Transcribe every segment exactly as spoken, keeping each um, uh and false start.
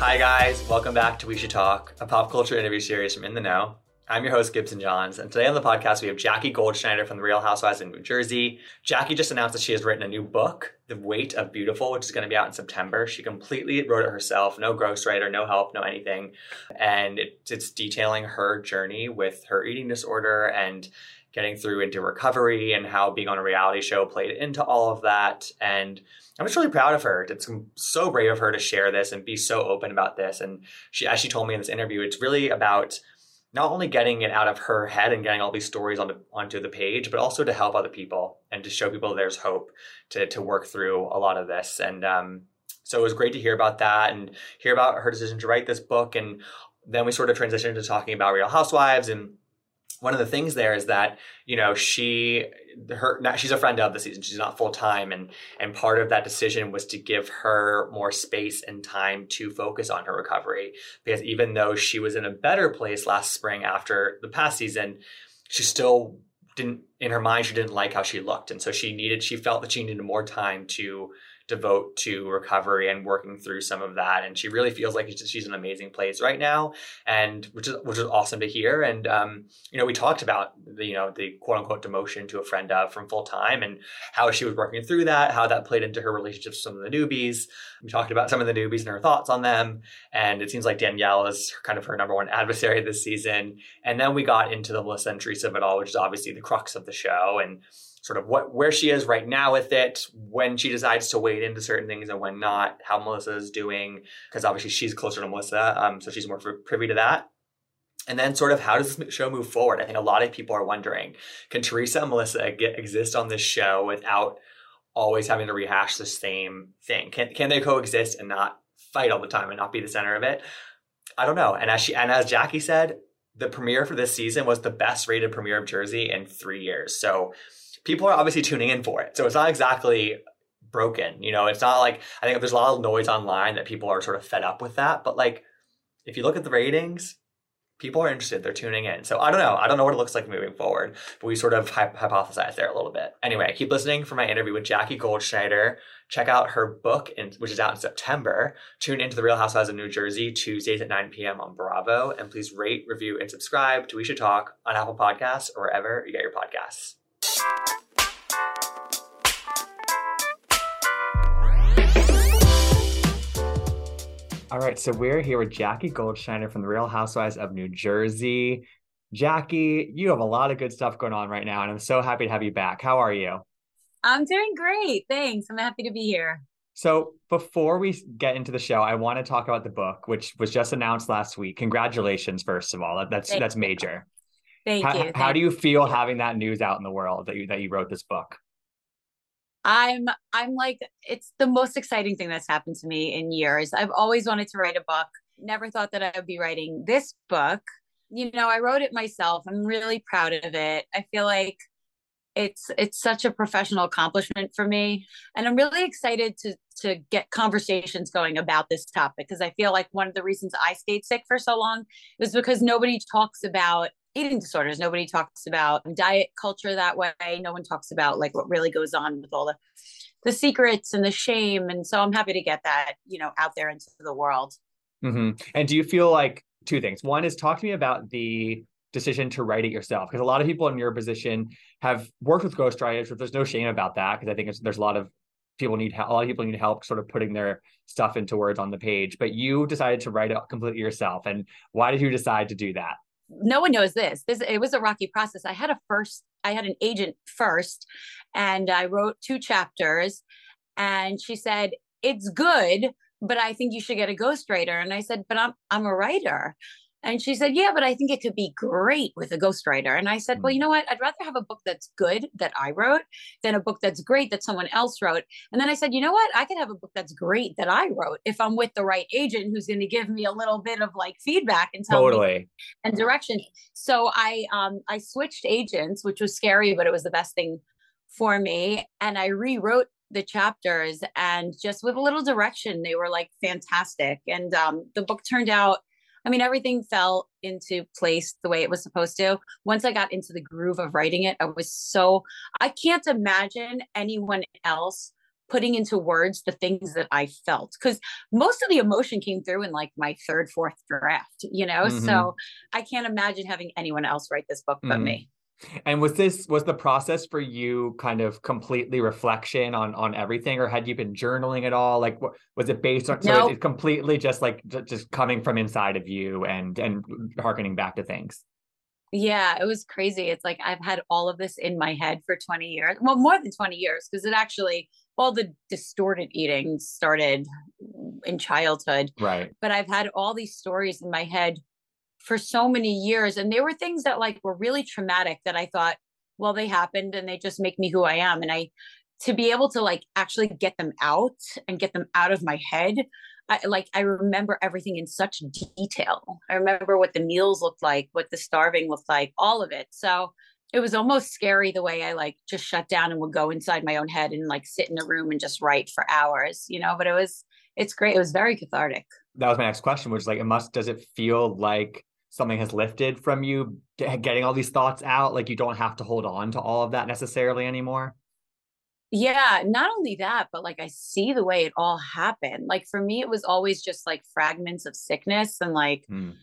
Hi guys, welcome back to We Should Talk, a pop culture interview series from In The Know. I'm your host, Gibson Johns, and today on the podcast we have Jackie Goldschneider from The Real Housewives of New Jersey. Jackie just announced that she has written a new book, The Weight of Beautiful, which is going to be out in September. She completely wrote it herself, no ghostwriter, no help, no anything. And it, it's detailing her journey with her eating disorder and getting through into recovery and how being on a reality show played into all of that. And I'm just really proud of her. It's so brave of her to share this and be so open about this. And she, as she told me in this interview, it's really about not only getting it out of her head and getting all these stories onto, onto the page, but also to help other people and to show people there's hope to, to work through a lot of this. And um, so it was great to hear about that and hear about her decision to write this book. And then we sort of transitioned to talking about Real Housewives. And one of the things there is that, you know, she, her, she's a friend of the season. She's not full time. And, and part of that decision was to give her more space and time to focus on her recovery. Because even though she was in a better place last spring after the past season, she still didn't, in her mind, she didn't like how she looked. And so she needed, she felt that she needed more time to devote to recovery and working through some of that. And she really feels like she's in an amazing place right now, and which is which is awesome to hear. And um, you know, we talked about the, you know, the quote unquote demotion to a friend of from full time and how she was working through that, how that played into her relationships with some of the newbies. We talked about some of the newbies and her thoughts on them. And it seems like Danielle is kind of her number one adversary this season. And then we got into the Melissa and Teresa of it all, which is obviously the crux of the show and sort of what where she is right now with it, when she decides to wade into certain things and when not, how Melissa is doing, because obviously she's closer to Melissa, um, so she's more privy to that. And then sort of how does this show move forward? I think a lot of people are wondering, can Teresa and Melissa get, exist on this show without always having to rehash the same thing? Can can they coexist and not fight all the time and not be the center of it? I don't know. And as she and as Jackie said, the premiere for this season was the best rated premiere of Jersey in three years. So people are obviously tuning in for it. So it's not exactly broken. You know, it's not like, I think there's a lot of noise online that people are sort of fed up with that. But like, if you look at the ratings, people are interested. They're tuning in. So I don't know. I don't know what it looks like moving forward. But we sort of hypothesized there a little bit. Anyway, keep listening for my interview with Jackie Goldschneider. Check out her book, in, which is out in September. Tune into The Real Housewives of New Jersey Tuesdays at nine p.m. on Bravo. And please rate, review, and subscribe to We Should Talk on Apple Podcasts or wherever you get your podcasts. All right, so we're here with Jackie Goldschneider from The Real Housewives of New Jersey. Jackie, you have a lot of good stuff going on right now, and I'm so happy to have you back. How are you? I'm doing great, thanks. I'm happy to be here. So before we get into the show, I want to talk about the book, which was just announced last week. Congratulations, first of all. That's Thank that's major. Thank how, you. Thank how do you feel you. having that news out in the world that you that you wrote this book? I'm I'm like, it's the most exciting thing that's happened to me in years. I've always wanted to write a book. Never thought that I would be writing this book. You know, I wrote it myself. I'm really proud of it. I feel like it's it's such a professional accomplishment for me. And I'm really excited to to get conversations going about this topic, because I feel like one of the reasons I stayed sick for so long was because nobody talks about eating disorders. Nobody talks about diet culture that way. No one talks about like what really goes on with all the, the secrets and the shame. And so I'm happy to get that, you know, out there into the world. Mm-hmm. And do you feel like two things? One is, talk to me about the decision to write it yourself, because a lot of people in your position have worked with ghostwriters, but there's no shame about that, because I think it's, there's a lot of people need help. A lot of people need help sort of putting their stuff into words on the page, but you decided to write it completely yourself. And why did you decide to do that? No one knows this. This it was a rocky process. I had a first, I had an agent first, and I wrote two chapters, and she said, "It's good, but I think you should get a ghostwriter." And I said, "But I'm I'm a writer." And she said, "Yeah, but I think it could be great with a ghostwriter." And I said, mm-hmm. "Well, you know what? I'd rather have a book that's good that I wrote than a book that's great that someone else wrote." And then I said, "You know what? I could have a book that's great that I wrote if I'm with the right agent who's going to give me a little bit of like feedback and tell totally. me and direction." So I um I switched agents, which was scary, but it was the best thing for me. And I rewrote the chapters, and just with a little direction, they were like fantastic. And um, the book turned out, I mean, everything fell into place the way it was supposed to. Once I got into the groove of writing it, I was so, I can't imagine anyone else putting into words the things that I felt, because most of the emotion came through in like my third, fourth draft, you know, mm-hmm. so I can't imagine having anyone else write this book but mm-hmm. me. And was this, was the process for you kind of completely reflection on, on everything, or had you been journaling at all? Like, what, was it based on, nope. so it's completely just like, just coming from inside of you and, and hearkening back to things? Yeah, it was crazy. It's like, I've had all of this in my head for twenty years, well, more than twenty years. Cause it actually, all the distorted eating started in childhood. Right. But I've had all these stories in my head for so many years. And they were things that like were really traumatic that I thought, well, they happened and they just make me who I am. And I, to be able to like actually get them out and get them out of my head. I, like, I remember everything in such detail. I remember what the meals looked like, what the starving looked like, all of it. So it was almost scary the way I like just shut down and would go inside my own head and like sit in a room and just write for hours, you know, but it was, it's great. It was very cathartic. That was my next question, which is like, it must, does it feel like something has lifted from you getting all these thoughts out? Like you don't have to hold on to all of that necessarily anymore? Yeah, not only that, but like I see the way it all happened. Like for me, it was always just like fragments of sickness and like mm.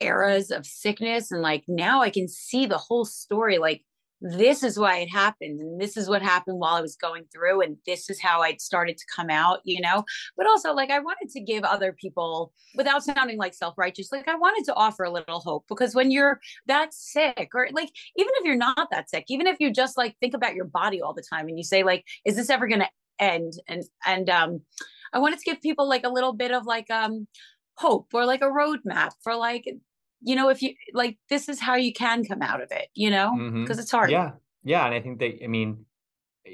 eras of sickness. And like now I can see the whole story. Like this is why it happened. And this is what happened while I was going through. And this is how I started to come out, you know, but also like I wanted to give other people, without sounding like self-righteous, like I wanted to offer a little hope, because when you're that sick, or like, even if you're not that sick, even if you just like think about your body all the time and you say like, is this ever going to end? And, and, um, I wanted to give people like a little bit of like, um, hope, or like a roadmap for like, you know, if you like, this is how you can come out of it, you know, because mm-hmm. it's hard. Yeah. Yeah. And I think that, I mean,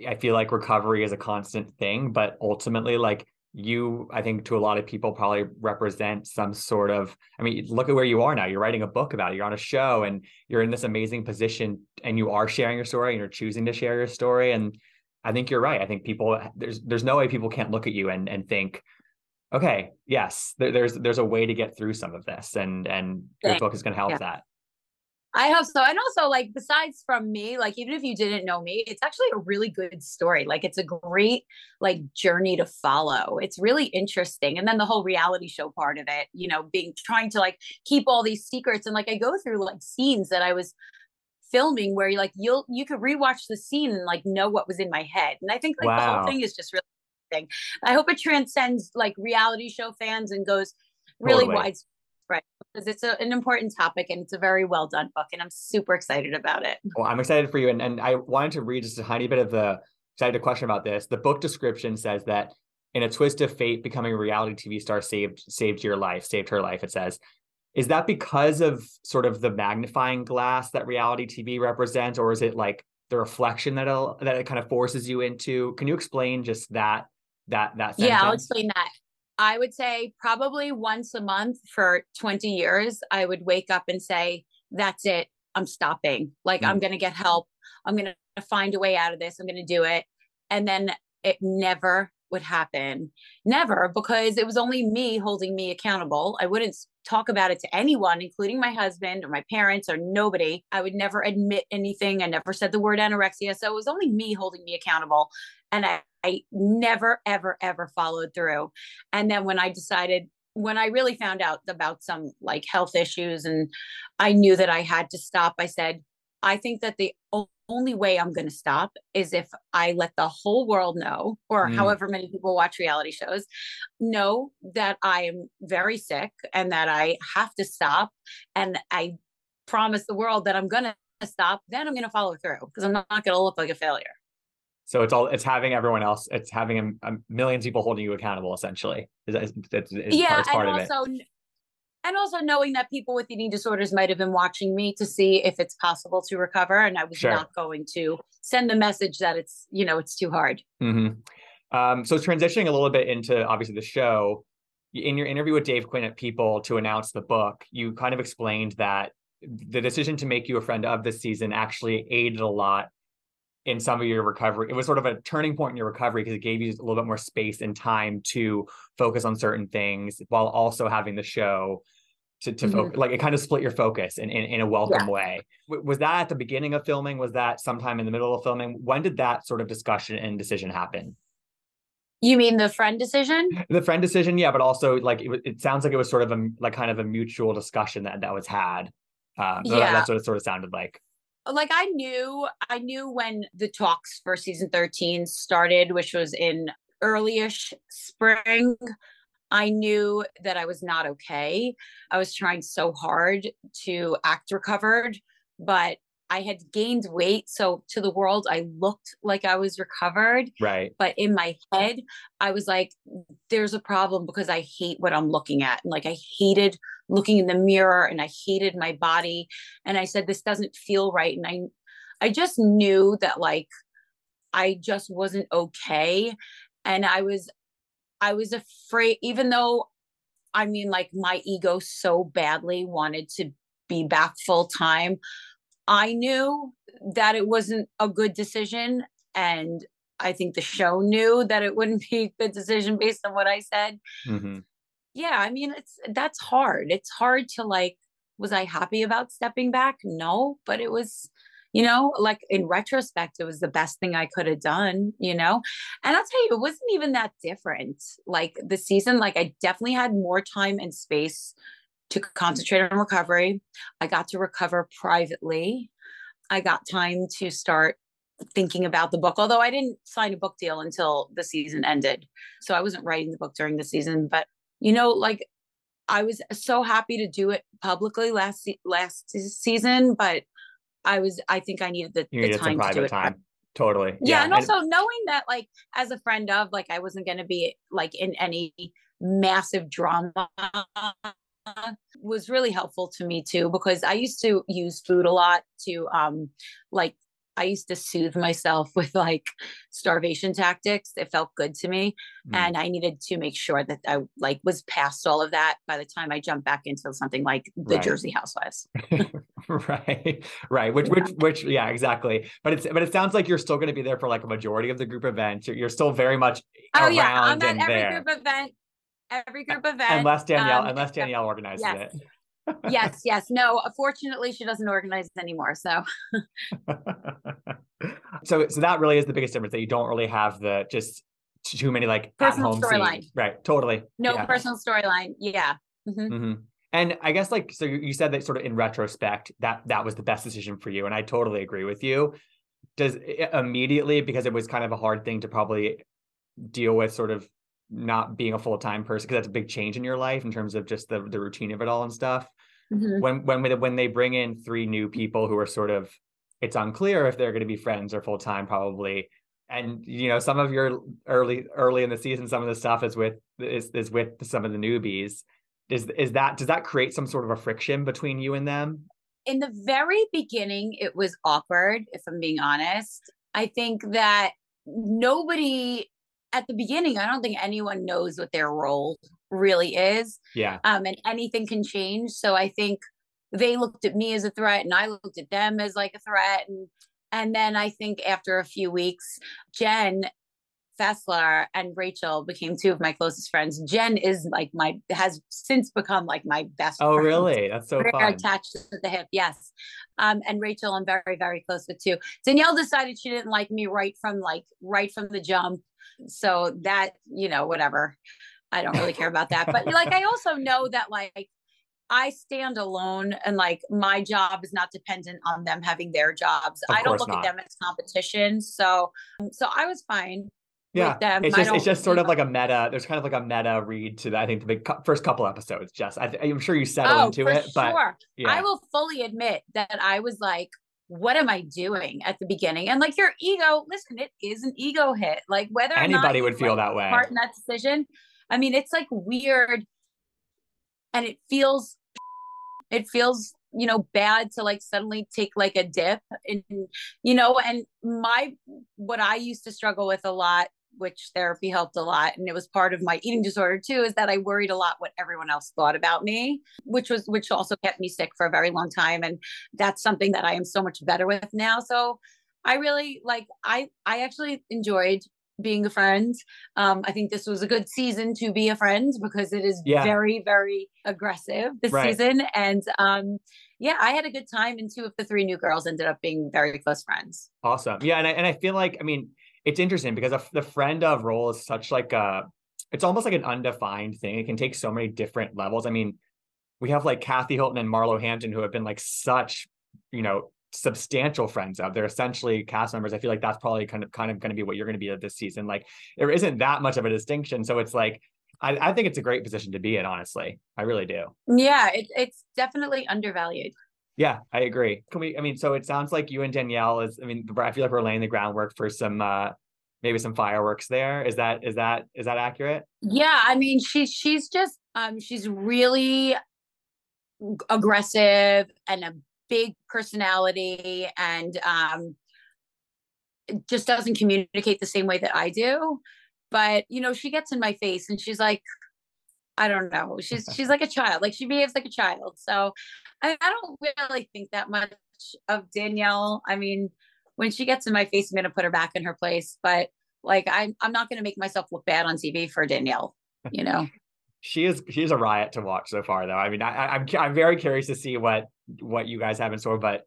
I feel like recovery is a constant thing, but ultimately like you, I think to a lot of people probably represent some sort of, I mean, look at where you are now, you're writing a book about it, you're on a show and you're in this amazing position and you are sharing your story and you're choosing to share your story. And I think you're right. I think people, there's, there's no way people can't look at you and, and think, okay, yes, there, there's there's a way to get through some of this, and and your book is going to help yeah. that. I hope so. And also like, besides from me, like even if you didn't know me, it's actually a really good story. Like it's a great like journey to follow. It's really interesting. And then the whole reality show part of it, you know, being trying to like keep all these secrets. And like, I go through like scenes that I was filming where you like, you'll, you could rewatch the scene and like know what was in my head. And I think like wow. the whole thing is just really thing. I hope it transcends like reality show fans and goes really totally. widespread, because it's a, an important topic and it's a very well done book, and I'm super excited about it. Well, I'm excited for you. And, and I wanted to read just a tiny bit of the, I had a question about this. The book description says that in a twist of fate, becoming a reality T V star saved, saved your life, saved her life. It says, is that because of sort of the magnifying glass that reality T V represents, or is it like the reflection that, that it kind of forces you into? Can you explain just that? that that sentence? Yeah, I'll explain that. I would say probably once a month for twenty years, I would wake up and say, that's it. I'm stopping. Like, mm. I'm going to get help. I'm going to find a way out of this. I'm going to do it. And then it never would happen. Never, because it was only me holding me accountable. I wouldn't talk about it to anyone, including my husband or my parents or nobody. I would never admit anything. I never said the word anorexia. So it was only me holding me accountable. And I, I never, ever, ever followed through. And then when I decided, when I really found out about some like health issues and I knew that I had to stop, I said, I think that the only way I'm going to stop is if I let the whole world know, or mm. however many people watch reality shows, know that I am very sick and that I have to stop. And I promise the world that I'm going to stop. Then I'm going to follow through, because I'm not going to look like a failure. So it's all, it's having everyone else, it's having a, a million people holding you accountable, essentially. Is, is, is, is yeah, part, part and of also, it. And also knowing that people with eating disorders might have been watching me to see if it's possible to recover. And I was sure. not going to send the message that it's, you know, it's too hard. Mm-hmm. Um, so transitioning a little bit into obviously the show, in your interview with Dave Quinn at People to announce the book, you kind of explained that the decision to make you a friend of this season actually aided a lot in some of your recovery. It was sort of a turning point in your recovery because it gave you a little bit more space and time to focus on certain things while also having the show to, to mm-hmm. focus. Like it kind of split your focus in, in, in a welcome yeah. way. Was that at the beginning of filming? Was that sometime in the middle of filming? When did that sort of discussion and decision happen? You mean the friend decision? The friend decision, yeah, but also like it, it sounds like it was sort of a like kind of a mutual discussion that that was had. Um, so yeah, that, that's what it sort of sounded like. Like I knew, I knew when the talks for season thirteen started, which was in early-ish spring. I knew that I was not okay. I was trying so hard to act recovered, but I had gained weight. So to the world, I looked like I was recovered. Right. But in my head, I was like, there's a problem because I hate what I'm looking at. And like, I hated looking in the mirror and I hated my body. And I said, this doesn't feel right. And I, I just knew that like, I just wasn't okay. And I was, I was afraid, even though, I mean, like my ego so badly wanted to be back full time. I knew that it wasn't a good decision. And I think the show knew that it wouldn't be a good decision based on what I said. Mm-hmm. Yeah. I mean, it's, that's hard. It's hard to like, was I happy about stepping back? No, but it was, you know, like in retrospect, it was the best thing I could have done, you know? And I'll tell you, it wasn't even that different. Like the season, like I definitely had more time and space to concentrate on recovery. I got to recover privately. I got time to start thinking about the book, although I didn't sign a book deal until the season ended. So I wasn't writing the book during the season, but you know, like I was so happy to do it publicly last, last season, but I was, I think I needed the, needed the time to do it. Time. Totally. Yeah, yeah. And also and- knowing that like, as a friend of, like, I wasn't going to be like in any massive drama was really helpful to me too, because I used to use food a lot to um like I used to soothe myself with like starvation tactics. It felt good to me. Mm. And I needed to make sure that I like was past all of that by the time I jumped back into something like the right. Jersey Housewives. Right. Right. Which, yeah. which, which, yeah, exactly. But it's, but it sounds like you're still going to be there for like a majority of the group events. You're, you're still very much oh, around yeah. I'm at every there. group event. Every group event. Unless Danielle, um, unless Danielle organizes yes. it. Yes, yes. No, fortunately she doesn't organize it anymore. So. so so that really is the biggest difference, that you don't really have the just too many like personal storyline. Right. Totally. No yeah. personal storyline. Yeah. Mm-hmm. Mm-hmm. And I guess like, so you said that sort of in retrospect, that that was the best decision for you. And I totally agree with you. Does immediately, because it was kind of a hard thing to probably deal with, sort of not being a full-time person, because that's a big change in your life in terms of just the, the routine of it all and stuff. Mm-hmm. When, when, when they bring in three new people who are sort of, it's unclear if they're going to be friends or full-time probably. And, you know, some of your early, early in the season, some of the stuff is with, is, is with some of the newbies. Is, is that, does that create some sort of a friction between you and them? In the very beginning, it was awkward, if I'm being honest. I think that nobody, at the beginning, I don't think anyone knows what their role really is. Yeah. Um, and anything can change. So I think they looked at me as a threat and I looked at them as like a threat. And, and then I think after a few weeks, Jen Fessler and Rachel became two of my closest friends. Jen is like my, has since become like my best oh, friend. Oh, really? That's so We're fun. Attached to the hip. Yes. Um, and Rachel, I'm very, very close with too. Danielle decided she didn't like me right from like, right from the jump. So that, you know, whatever, I don't really care about that. But like, I also know that like, I stand alone and like, my job is not dependent on them having their jobs. Of I don't look not. at them as competition. So, so I was fine. Yeah. With them. It's just, it's just sort of like a meta, there's kind of like a meta read to the, I think the big co- first couple episodes, Jess, I th- I'm sure you settled oh, into it, sure. but yeah. I will fully admit that I was like, what am I doing at the beginning? And like your ego, listen, it is an ego hit. Like whether anybody would feel that way, part in that decision. I mean, it's like weird and it feels, it feels, you know, bad to like suddenly take like a dip and, you know, and my, what I used to struggle with a lot, which therapy helped a lot. And it was part of my eating disorder too, is that I worried a lot what everyone else thought about me, which was, which also kept me sick for a very long time. And that's something that I am so much better with now. So I really like, I, I actually enjoyed being a friend. Um, I think this was a good season to be a friend because it is yeah. very, very aggressive this right. season. And um, yeah, I had a good time. And two of the three new girls ended up being very close friends. Awesome. Yeah. And I, and I feel like, I mean, it's interesting because a, the friend of role is such like a, it's almost like an undefined thing. It can take so many different levels. I mean, we have like Kathy Hilton and Marlo Hampton who have been like such, you know, substantial friends of. They're essentially cast members. I feel like that's probably kind of kind of going to be what you're going to be this season. Like there isn't that much of a distinction. So it's like, I, I think it's a great position to be in, honestly. I really do. Yeah, it, it's definitely undervalued. Yeah, I agree. Can we, I mean, so it sounds like you and Danielle is, I mean, I feel like we're laying the groundwork for some, uh, maybe some fireworks there. Is that, is that, is that accurate? Yeah. I mean, she, she's just, um, she's really aggressive and a big personality and, um, just doesn't communicate the same way that I do, but you know, she gets in my face and she's like, I don't know. She's, she's like a child. Like she behaves like a child. So I, I don't really think that much of Danielle. I mean, when she gets in my face, I'm going to put her back in her place, but like, I'm, I'm not going to make myself look bad on T V for Danielle, you know? She is, she's a riot to watch so far though. I mean, I, I'm, I'm very curious to see what, what you guys have in store, but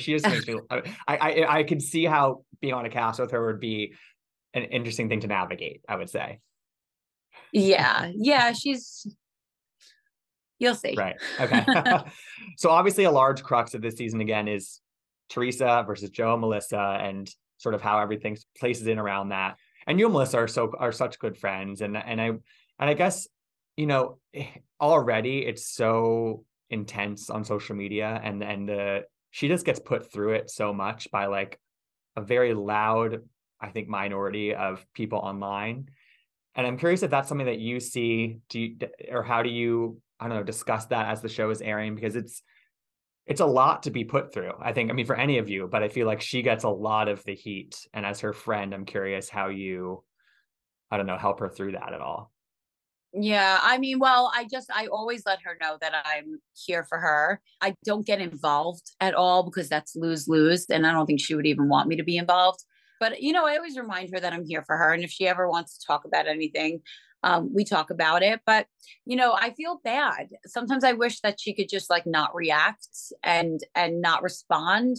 she just makes me, I, I, I can see how being on a cast with her would be an interesting thing to navigate, I would say. Yeah. Yeah. She's, you'll see. Right. Okay. So obviously a large crux of this season again is Teresa versus Joe and Melissa and sort of how everything places in around that. And you and Melissa are so, are such good friends. And, and I, and I guess, you know, already it's so intense on social media and, and the, she just gets put through it so much by like a very loud, I think, minority of people online. And I'm curious if that's something that you see, do you, or how do you, I don't know, discuss that as the show is airing? Because it's, it's a lot to be put through, I think. I mean, for any of you, but I feel like she gets a lot of the heat. And as her friend, I'm curious how you, I don't know, help her through that at all. Yeah. I mean, well, I just, I always let her know that I'm here for her. I don't get involved at all because that's lose-lose. And I don't think she would even want me to be involved. But, you know, I always remind her that I'm here for her. And if she ever wants to talk about anything, um, we talk about it. But, you know, I feel bad. Sometimes I wish that she could just like not react and and not respond.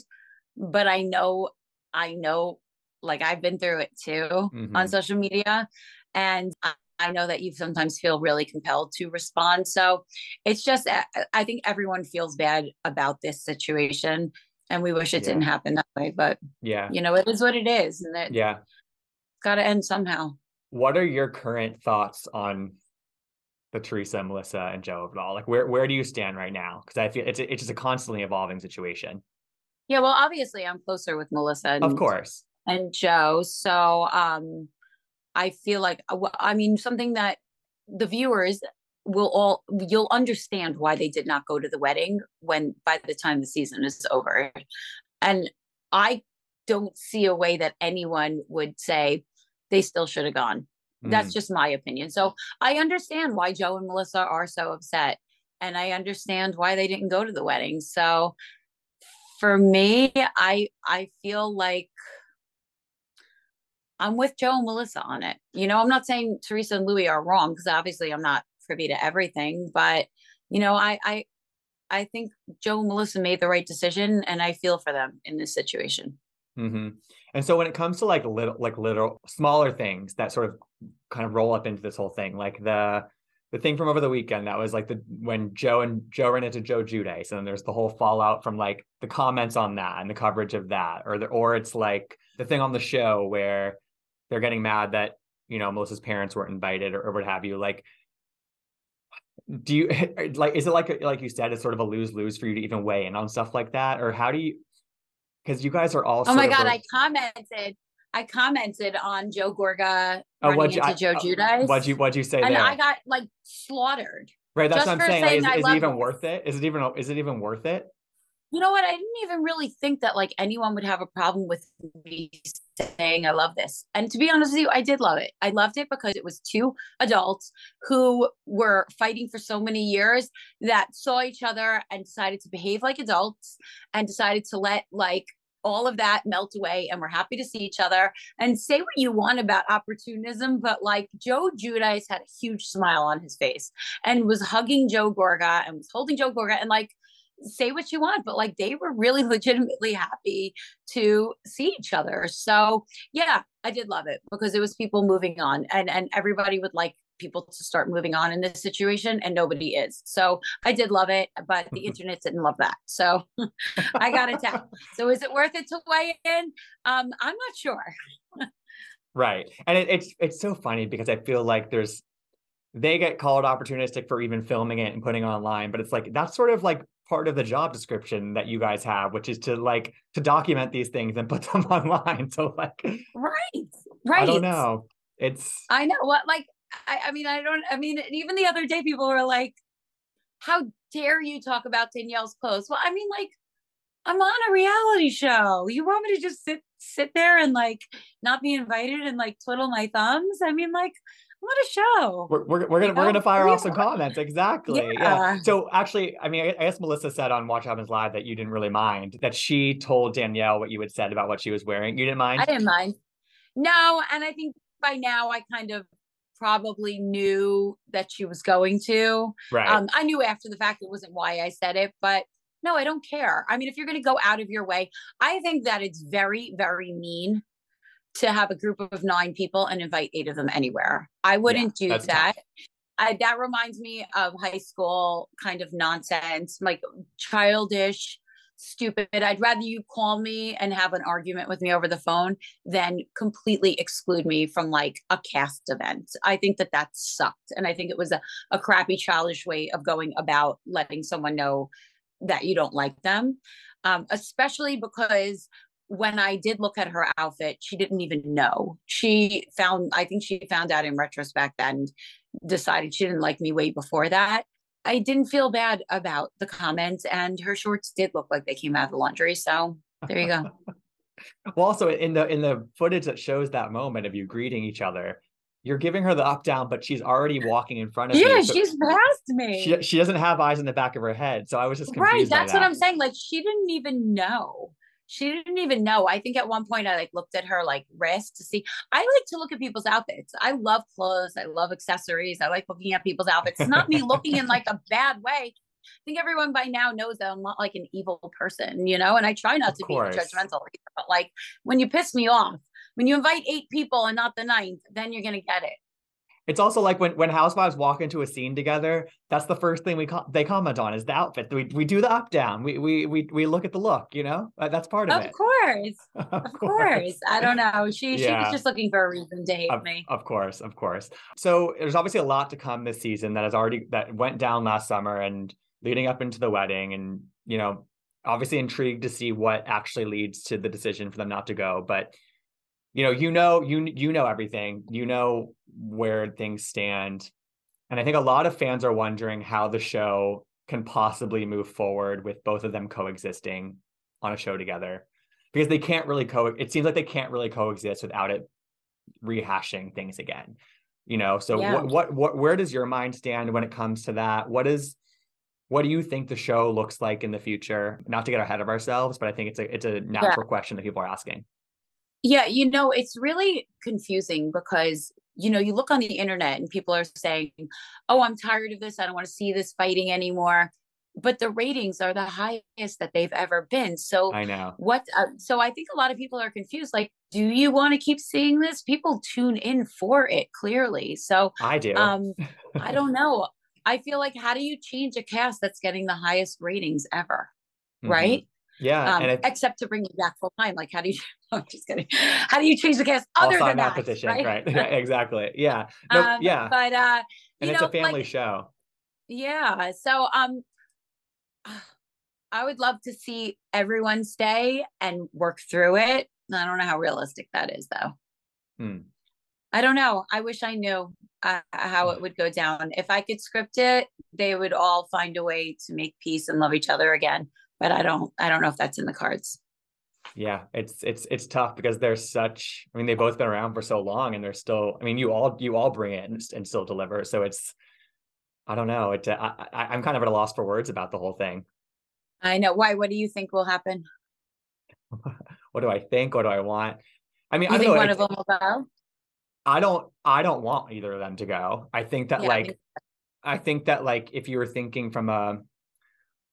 But I know, I know, like I've been through it too mm-hmm. on social media. And I, I know that you sometimes feel really compelled to respond. So it's just, I think everyone feels bad about this situation. And we wish it yeah. didn't happen that way, but yeah, you know, it is what it is. And it, yeah, it's got to end somehow. What are your current thoughts on the Teresa, Melissa, and Joe of it all? Like, where, where do you stand right now? Because I feel it's, it's just a constantly evolving situation. Yeah. Well, obviously I'm closer with Melissa and, of course, and Joe. So um, I feel like, I mean, something that the viewers will all, you'll understand why they did not go to the wedding when, by the time the season is over. And I don't see a way that anyone would say they still should have gone. Mm. That's just my opinion. So I understand why Joe and Melissa are so upset and I understand why they didn't go to the wedding. So for me, I, I feel like I'm with Joe and Melissa on it. You know, I'm not saying Teresa and Louis are wrong because obviously I'm not privy to everything, but you know, I, I, I think Joe and Melissa made the right decision and I feel for them in this situation. Mm-hmm. And so when it comes to like little, like little smaller things that sort of kind of roll up into this whole thing, like the, the thing from over the weekend, that was like the, when Joe and Joe ran into Joe Giudice and there's the whole fallout from like the comments on that and the coverage of that, or the, or it's like the thing on the show where they're getting mad that, you know, Melissa's parents weren't invited or, or what have you. Like, do you like, is it like, like you said, it's sort of a lose lose for you to even weigh in on stuff like that? Or how do you, because you guys are all, oh my God, like, I commented, I commented on Joe Gorga oh, running into I, Joe oh, Giudice. What'd you, what'd you say and there? I got like slaughtered. Right. That's what I'm saying. saying like, is is it even this. worth it? Is it even, is it even worth it? You know what? I didn't even really think that like anyone would have a problem with me saying I love this. And to be honest with you, I did love it. I loved it because it was two adults who were fighting for so many years that saw each other and decided to behave like adults and decided to let like all of that melt away. And we're happy to see each other and say what you want about opportunism. But like Joe Giudice had a huge smile on his face and was hugging Joe Gorga and was holding Joe Gorga and like, say what you want, but like they were really legitimately happy to see each other. So yeah, I did love it because it was people moving on, and and everybody would like people to start moving on in this situation, and nobody is. So I did love it, but the internet didn't love that. So I got it down. So is it worth it to weigh in? Um, I'm not sure. Right. And it, it's, it's so funny because I feel like there's, they get called opportunistic for even filming it and putting it online, but it's like, that's sort of like part of the job description that you guys have, which is to like, to document these things and put them online. So like, right, right. I don't know. It's, I know what, like, I, I mean, I don't, I mean, even the other day, people were like, how dare you talk about Danielle's clothes? Well, I mean, like, I'm on a reality show. You want me to just sit, sit there and like, not be invited and like twiddle my thumbs? I mean, like, what a show. We're, we're, we're going to, we're going to fire yeah. off some comments. Exactly. Yeah. yeah. So actually, I mean, I guess Melissa said on Watch Happens Live that you didn't really mind, that she told Danielle what you had said about what she was wearing. You didn't mind? I didn't mind. No. And I think by now I kind of probably knew that she was going to. Right. Um, I knew after the fact it wasn't why I said it, but no, I don't care. I mean, if you're going to go out of your way, I think that it's very, very mean to have a group of nine people and invite eight of them anywhere. I wouldn't yeah, do that. I, that reminds me of high school kind of nonsense, like childish, stupid. I'd rather you call me and have an argument with me over the phone than completely exclude me from like a cast event. I think that that sucked. And I think it was a, a crappy, childish way of going about letting someone know that you don't like them. Um, especially because when I did look at her outfit, she didn't even know. She found, I think she found out in retrospect and decided she didn't like me way before that. I didn't feel bad about the comments, and her shorts did look like they came out of the laundry. So there you go. Well, also in the, in the footage that shows that moment of you greeting each other, you're giving her the up down, but she's already walking in front of you. Yeah, me, so she's past me. She, she doesn't have eyes in the back of her head. So I was just confused. Right. That's by that. What I'm saying. Like she didn't even know. She didn't even know. I think at one point I like looked at her like wrist to see. I like to look at people's outfits. I love clothes. I love accessories. I like looking at people's outfits. It's not me looking in like a bad way. I think everyone by now knows that I'm not like an evil person, you know, and I try not of to course. Be judgmental either, but like when you piss me off, when you invite eight people and not the ninth, then you're going to get it. It's also like when, when housewives walk into a scene together, that's the first thing we co- they comment on is the outfit. We we do the up down. We we we we look at the look, you know? Uh, that's part of, of it. Course. of of course. Of course. I don't know. She yeah. she was just looking for a reason to hate of, me. Of course, of course. So there's obviously a lot to come this season that has already that went down last summer and leading up into the wedding, and you know, obviously intrigued to see what actually leads to the decision for them not to go, but You know, you know, you you know everything, you know where things stand. And I think a lot of fans are wondering how the show can possibly move forward with both of them coexisting on a show together, because they can't really co. It seems like they can't really coexist without it rehashing things again, you know? So yeah. what, what, what, where does your mind stand when it comes to that? What is, what do you think the show looks like in the future? Not to get ahead of ourselves, but I think it's a, it's a natural yeah. question that people are asking. Yeah, you know, it's really confusing because, you know, you look on the internet and people are saying, oh, I'm tired of this. I don't want to see this fighting anymore. But the ratings are the highest that they've ever been. So I know what. Uh, so I think a lot of people are confused. Like, do you want to keep seeing this? People tune in for it, clearly. So I do. um, I don't know. I feel like, how do you change a cast that's getting the highest ratings ever? Mm-hmm. Right. Yeah, um, and it, except to bring you back full time. Like, how do you? I'm just kidding. How do you change the cast other than that? Petition, right? right? Yeah, exactly. Yeah. No, um, yeah. But uh, and you it's know, a family like, show. Yeah. So um, I would love to see everyone stay and work through it. I don't know how realistic that is, though. Hmm. I don't know. I wish I knew uh, how it would go down. If I could script it, they would all find a way to make peace and love each other again. But I don't, I don't know if that's in the cards. Yeah, it's, it's, it's tough because they're such, I mean, they've both been around for so long and they're still, I mean, you all, you all bring it and, and still deliver. So it's, I don't know. It, I, I, I'm kind of at a loss for words about the whole thing. I know. Why? What do you think will happen? What do I think? What do I want? I mean, you I don't think know, one I, of them will go? I don't, I don't want either of them to go. I think that yeah, like, I, mean, I think that like, if you were thinking from a,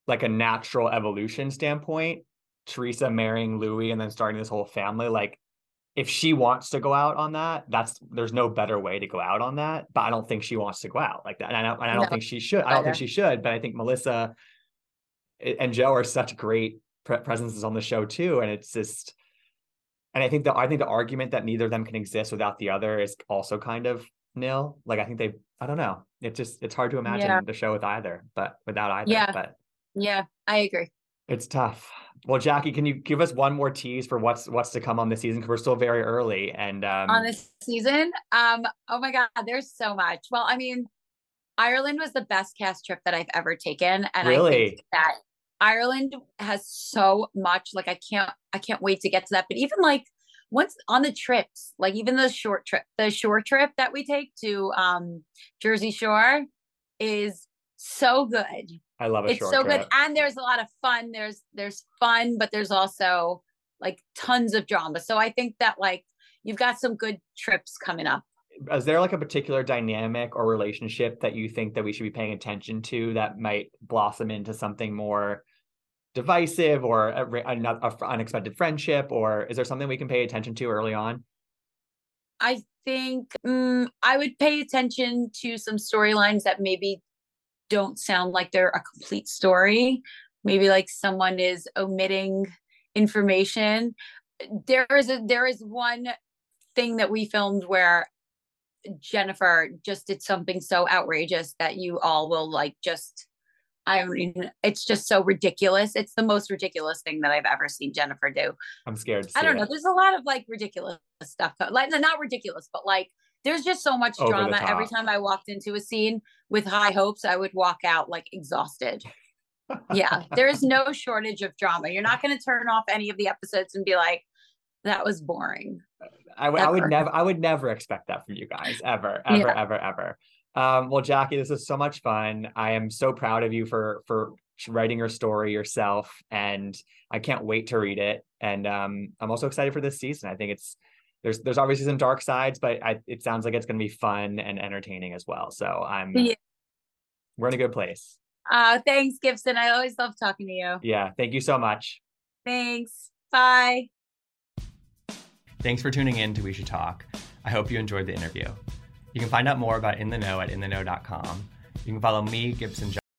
like a natural evolution standpoint, Teresa marrying Louis and then starting this whole family, like if she wants to go out on that, that's there's no better way to go out on that. But I don't think she wants to go out like that. And I don't, and I don't no, think she should. I don't either. think she should. But I think Melissa and Joe are such great pre- presences on the show too. And it's just, and I think the, I think the argument that neither of them can exist without the other is also kind of nil. Like, I think they, I don't know. It's just, it's hard to imagine yeah. the show with either, but without either. Yeah. But yeah, I agree. It's tough. Well, Jackie, can you give us one more tease for what's what's to come on this season? Because we're still very early. And um... on this season, um, oh my God, there's so much. Well, I mean, Ireland was the best cast trip that I've ever taken, and really? I think that Ireland has so much. Like, I can't, I can't wait to get to that. But even like once on the trips, like even the short trip, the shore trip that we take to um, Jersey Shore is so good. I love it. It's so trip. good. And there's a lot of fun. There's, there's fun, but there's also like tons of drama. So I think that like, you've got some good trips coming up. Is there like a particular dynamic or relationship that you think that we should be paying attention to that might blossom into something more divisive or a, a, a unexpected friendship? Or is there something we can pay attention to early on? I think um, I would pay attention to some storylines that maybe don't sound like they're a complete story. Maybe like someone is omitting information. There is a, there is one thing that we filmed where Jennifer just did something so outrageous that you all will like just, I mean, it's just so ridiculous. It's the most ridiculous thing that I've ever seen Jennifer do. I'm scared. I don't know. It. There's a lot of like ridiculous stuff. Like, not ridiculous, but like, there's just so much Over drama. Every time I walked into a scene with high hopes, I would walk out like exhausted. Yeah, there is no shortage of drama. You're not going to turn off any of the episodes and be like, that was boring. I, I would never, I would never expect that from you guys ever, ever, yeah. ever, ever. Um, well, Jackie, this is so much fun. I am so proud of you for, for writing your story yourself, and I can't wait to read it. And um, I'm also excited for this season. I think it's, There's there's obviously some dark sides, but I, it sounds like it's going to be fun and entertaining as well. So I'm yeah. we're in a good place. Uh, thanks, Gibson. I always love talking to you. Yeah. Thank you so much. Thanks. Bye. Thanks for tuning in to We Should Talk. I hope you enjoyed the interview. You can find out more about In The Know at in the know dot com. You can follow me, Gibson Johns.